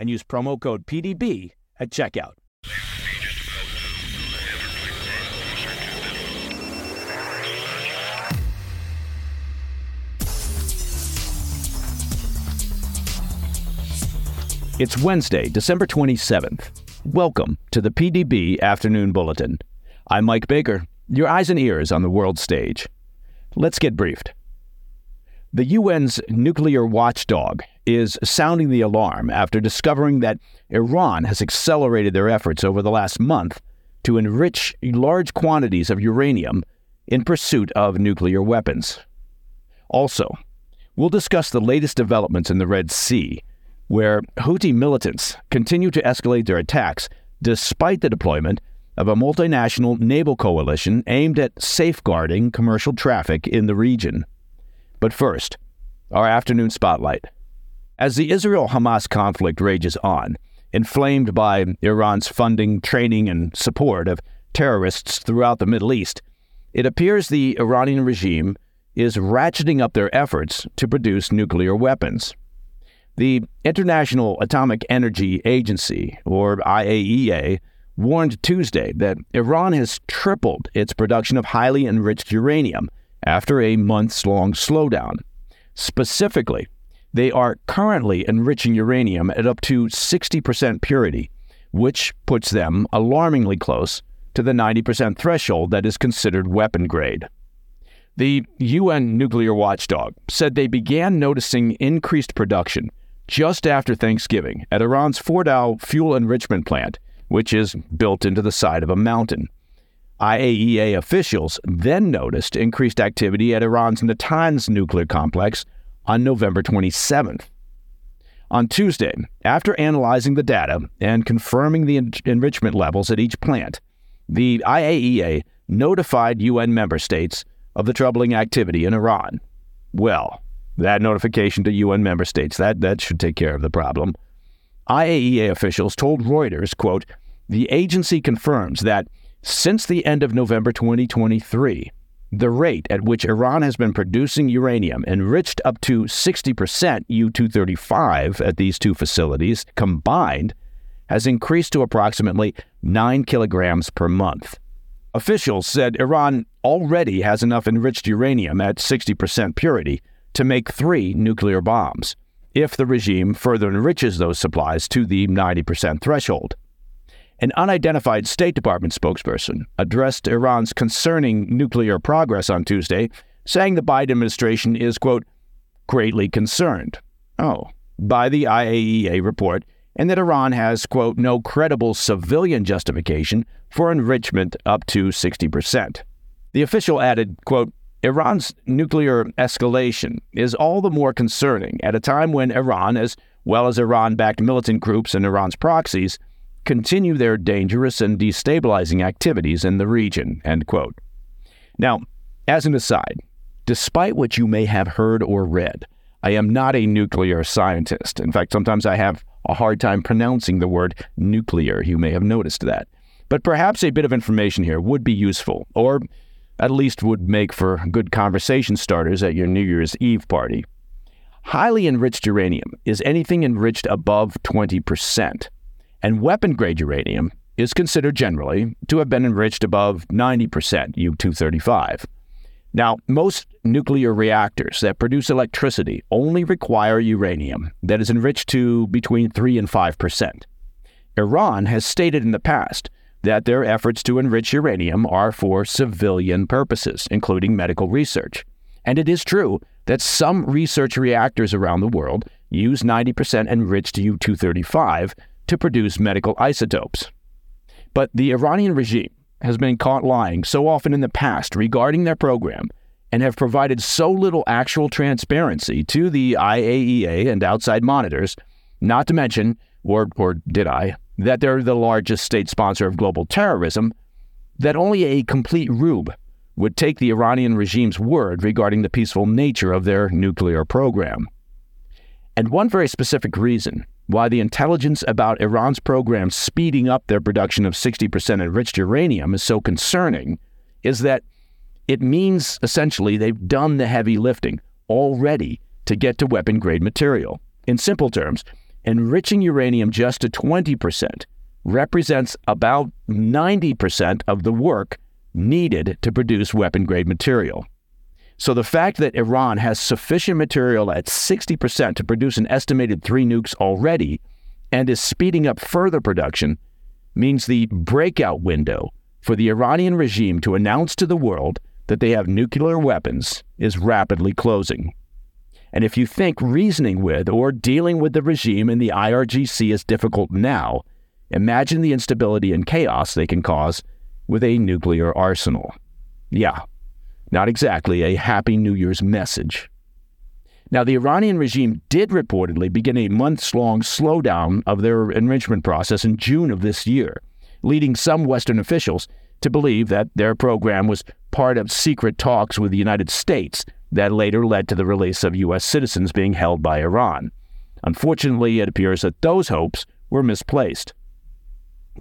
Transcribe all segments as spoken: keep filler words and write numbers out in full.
and use promo code P D B at checkout. It's Wednesday, December twenty-seventh. Welcome to the P D B Afternoon Bulletin. I'm Mike Baker, your eyes and ears on the world stage. Let's get briefed. The U N's nuclear watchdog is sounding the alarm after discovering that Iran has accelerated their efforts over the last month to enrich large quantities of uranium in pursuit of nuclear weapons. Also, we'll discuss the latest developments in the Red Sea, where Houthi militants continue to escalate their attacks despite the deployment of a multinational naval coalition aimed at safeguarding commercial traffic in the region. But first, our afternoon spotlight. As the Israel-Hamas conflict rages on, inflamed by Iran's funding, training, and support of terrorists throughout the Middle East, it appears the Iranian regime is ratcheting up their efforts to produce nuclear weapons. The International Atomic Energy Agency, or I A E A, warned Tuesday that Iran has tripled its production of highly enriched uranium after a months-long slowdown. Specifically, they are currently enriching uranium at up to sixty percent purity, which puts them alarmingly close to the ninety percent threshold that is considered weapon grade. The U N nuclear watchdog said they began noticing increased production just after Thanksgiving at Iran's Fordow fuel enrichment plant, which is built into the side of a mountain. I A E A officials then noticed increased activity at Iran's Natanz nuclear complex on November twenty-seventh. On Tuesday, after analyzing the data and confirming the en- enrichment levels at each plant, the I A E A notified U N member states of the troubling activity in Iran. Well, that notification to U N member states, that, that should take care of the problem. I A E A officials told Reuters, quote, "The agency confirms that since the end of November twenty twenty-three, the rate at which Iran has been producing uranium enriched up to sixty percent U two thirty-five at these two facilities combined has increased to approximately nine kilograms per month." Officials said Iran already has enough enriched uranium at sixty percent purity to make three nuclear bombs if the regime further enriches those supplies to the ninety percent threshold. An unidentified State Department spokesperson addressed Iran's concerning nuclear progress on Tuesday, saying the Biden administration is, quote, "greatly concerned," oh, by the I A E A report, and that Iran has, quote, "no credible civilian justification for enrichment up to sixty percent. The official added, quote, "Iran's nuclear escalation is all the more concerning at a time when Iran, as well as Iran-backed militant groups and Iran's proxies, continue their dangerous and destabilizing activities in the region," end quote. Now, as an aside, despite what you may have heard or read, I am not a nuclear scientist. In fact, sometimes I have a hard time pronouncing the word nuclear. You may have noticed that. But perhaps a bit of information here would be useful, or at least would make for good conversation starters at your New Year's Eve party. Highly enriched uranium is anything enriched above twenty percent, and weapon-grade uranium is considered generally to have been enriched above ninety percent U two thirty-five. Now, most nuclear reactors that produce electricity only require uranium that is enriched to between three and five percent. Iran has stated in the past that their efforts to enrich uranium are for civilian purposes, including medical research. And it is true that some research reactors around the world use ninety percent enriched U two thirty-five to produce medical isotopes. But the Iranian regime has been caught lying so often in the past regarding their program and have provided so little actual transparency to the I A E A and outside monitors, not to mention, or, or did I, that they're the largest state sponsor of global terrorism, that only a complete rube would take the Iranian regime's word regarding the peaceful nature of their nuclear program. And one very specific reason why the intelligence about Iran's program speeding up their production of sixty percent enriched uranium is so concerning is that it means essentially they've done the heavy lifting already to get to weapon-grade material. In simple terms, enriching uranium just to twenty percent represents about ninety percent of the work needed to produce weapon-grade material. So the fact that Iran has sufficient material at sixty percent to produce an estimated three nukes already and is speeding up further production means the breakout window for the Iranian regime to announce to the world that they have nuclear weapons is rapidly closing. And if you think reasoning with or dealing with the regime in the I R G C is difficult now, imagine the instability and chaos they can cause with a nuclear arsenal. Yeah, not exactly a Happy New Year's message. Now, the Iranian regime did reportedly begin a months-long slowdown of their enrichment process in June of this year, leading some Western officials to believe that their program was part of secret talks with the United States that later led to the release of U S citizens being held by Iran. Unfortunately, it appears that those hopes were misplaced.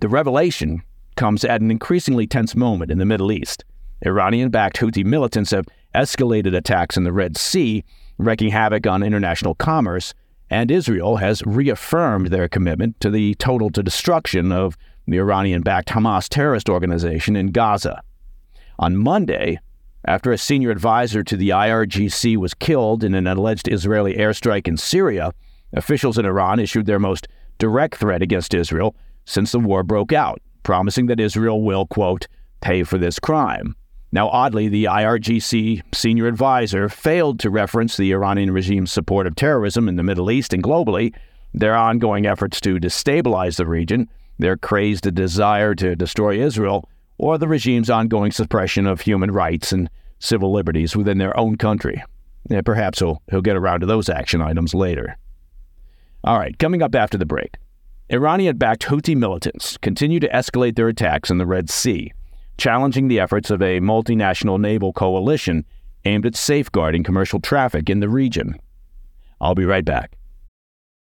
The revelation comes at an increasingly tense moment in the Middle East. Iranian-backed Houthi militants have escalated attacks in the Red Sea, wreaking havoc on international commerce, and Israel has reaffirmed their commitment to the total destruction of the Iranian-backed Hamas terrorist organization in Gaza. On Monday, after a senior advisor to the I R G C was killed in an alleged Israeli airstrike in Syria, officials in Iran issued their most direct threat against Israel since the war broke out, promising that Israel will, quote, pay for this crime. Now, oddly, the I R G C senior advisor failed to reference the Iranian regime's support of terrorism in the Middle East and globally, their ongoing efforts to destabilize the region, their crazed desire to destroy Israel, or the regime's ongoing suppression of human rights and civil liberties within their own country. And perhaps he'll, he'll get around to those action items later. All right, coming up after the break. Iranian-backed Houthi militants continue to escalate their attacks in the Red Sea, challenging the efforts of a multinational naval coalition aimed at safeguarding commercial traffic in the region. I'll be right back.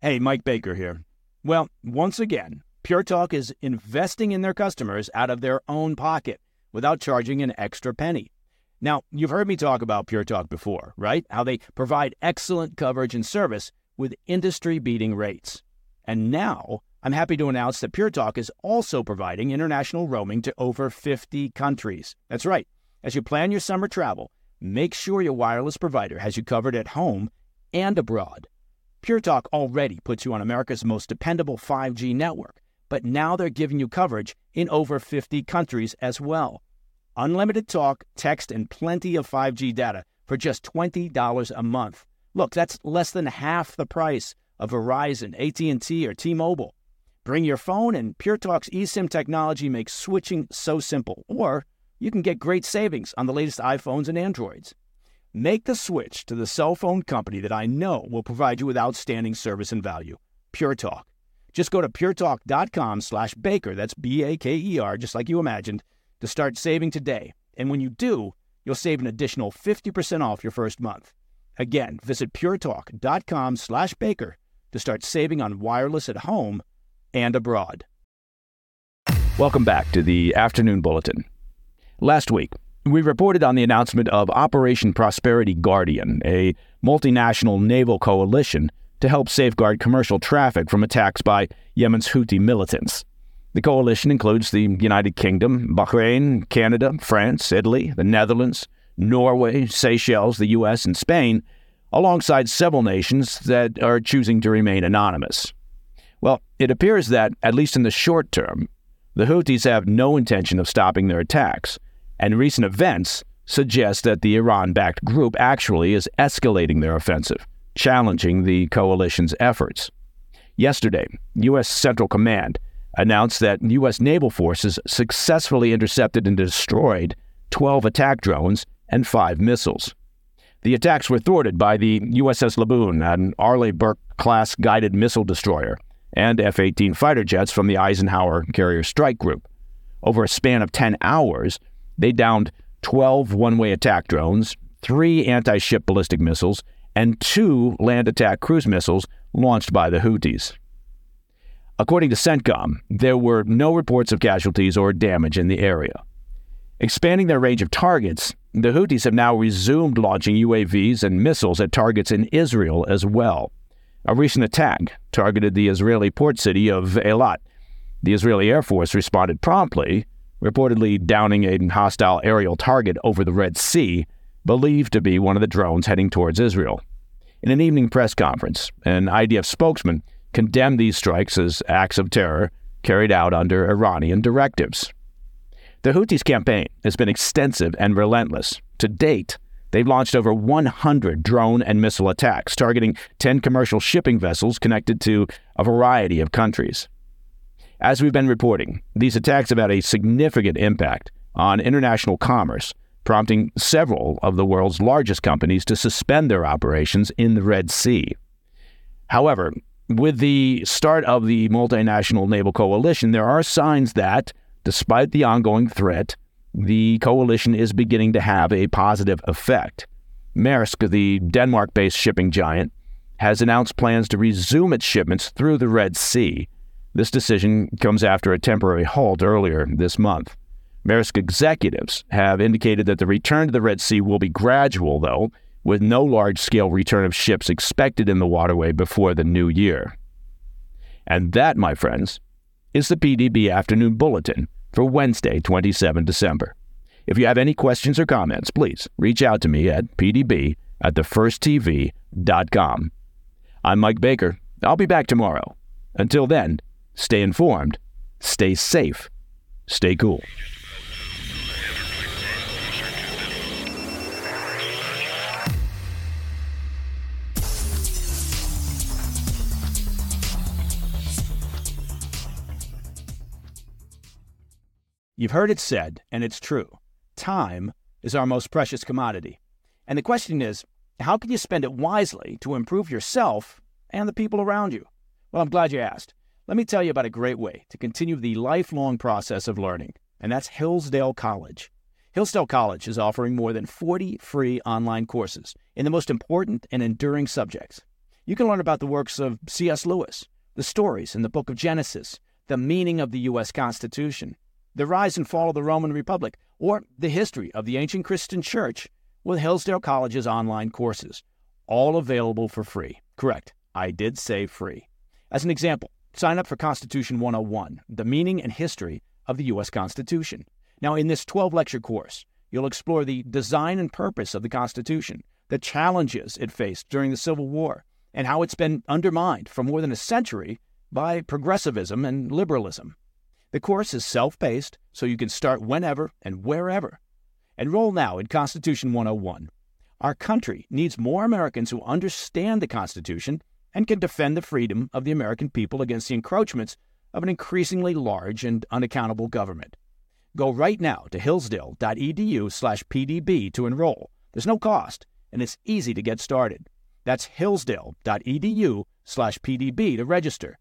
Hey, Mike Baker here. Well, once again, Pure Talk is investing in their customers out of their own pocket without charging an extra penny. Now, you've heard me talk about Pure Talk before, right? How they provide excellent coverage and service with industry-beating rates. And now, I'm happy to announce that Pure Talk is also providing international roaming to over fifty countries. That's right. As you plan your summer travel, make sure your wireless provider has you covered at home and abroad. Pure Talk already puts you on America's most dependable five G network, but now they're giving you coverage in over fifty countries as well. Unlimited talk, text, and plenty of five G data for just twenty dollars a month. Look, that's less than half the price of Verizon, A T and T, or T-Mobile. Bring your phone, and Pure Talk's eSIM technology makes switching so simple. Or you can get great savings on the latest iPhones and Androids. Make the switch to the cell phone company that I know will provide you with outstanding service and value, Pure Talk. Just go to puretalk.com slash Baker, that's B A K E R, just like you imagined, to start saving today. And when you do, you'll save an additional fifty percent off your first month. Again, visit puretalk.com slash Baker to start saving on wireless at home and abroad. Welcome back to the Afternoon Bulletin. Last week, we reported on the announcement of Operation Prosperity Guardian, a multinational naval coalition to help safeguard commercial traffic from attacks by Yemen's Houthi militants. The coalition includes the United Kingdom, Bahrain, Canada, France, Italy, the Netherlands, Norway, Seychelles, the U S, and Spain, alongside several nations that are choosing to remain anonymous. Well, it appears that, at least in the short term, the Houthis have no intention of stopping their attacks, and recent events suggest that the Iran-backed group actually is escalating their offensive, challenging the coalition's efforts. Yesterday, U S. Central Command announced that U S naval forces successfully intercepted and destroyed twelve attack drones and five missiles. The attacks were thwarted by the U S S Laboon, an Arleigh Burke-class guided missile destroyer, and F eighteen fighter jets from the Eisenhower Carrier Strike Group. Over a span of ten hours, they downed twelve one-way attack drones, three anti-ship ballistic missiles, and two land attack cruise missiles launched by the Houthis. According to CENTCOM, there were no reports of casualties or damage in the area. Expanding their range of targets, the Houthis have now resumed launching U A Vs and missiles at targets in Israel as well. A recent attack targeted the Israeli port city of Eilat. The Israeli Air Force responded promptly, reportedly downing a hostile aerial target over the Red Sea, believed to be one of the drones heading towards Israel. In an evening press conference, an I D F spokesman condemned these strikes as acts of terror carried out under Iranian directives. The Houthis' campaign has been extensive and relentless. To date, they've launched over one hundred drone and missile attacks, targeting ten commercial shipping vessels connected to a variety of countries. As we've been reporting, these attacks have had a significant impact on international commerce, prompting several of the world's largest companies to suspend their operations in the Red Sea. However, with the start of the multinational naval coalition, there are signs that, despite the ongoing threat, the coalition is beginning to have a positive effect. Maersk, the Denmark-based shipping giant, has announced plans to resume its shipments through the Red Sea. This decision comes after a temporary halt earlier this month. Maersk executives have indicated that the return to the Red Sea will be gradual, though, with no large-scale return of ships expected in the waterway before the new year. And that, my friends, is the P D B Afternoon Bulletin for Wednesday, the twenty-seventh of December. If you have any questions or comments, please reach out to me at p d b at the first t v dot com. I'm Mike Baker. I'll be back tomorrow. Until then, stay informed, stay safe, stay cool. You've heard it said, and it's true, time is our most precious commodity. And the question is, how can you spend it wisely to improve yourself and the people around you? Well, I'm glad you asked. Let me tell you about a great way to continue the lifelong process of learning, and that's Hillsdale College. Hillsdale College is offering more than forty free online courses in the most important and enduring subjects. You can learn about the works of C S Lewis, the stories in the Book of Genesis, the meaning of the U S Constitution, the rise and fall of the Roman Republic, or the history of the ancient Christian church with Hillsdale College's online courses, all available for free. Correct, I did say free. As an example, sign up for Constitution one oh one, the meaning and history of the U S Constitution. Now, in this twelve-lecture course, you'll explore the design and purpose of the Constitution, the challenges it faced during the Civil War, and how it's been undermined for more than a century by progressivism and liberalism. The course is self-paced, so you can start whenever and wherever. Enroll now in Constitution one oh one. Our country needs more Americans who understand the Constitution and can defend the freedom of the American people against the encroachments of an increasingly large and unaccountable government. Go right now to hillsdale dot e d u slash p d b to enroll. There's no cost, and it's easy to get started. That's hillsdale dot e d u slash p d b to register.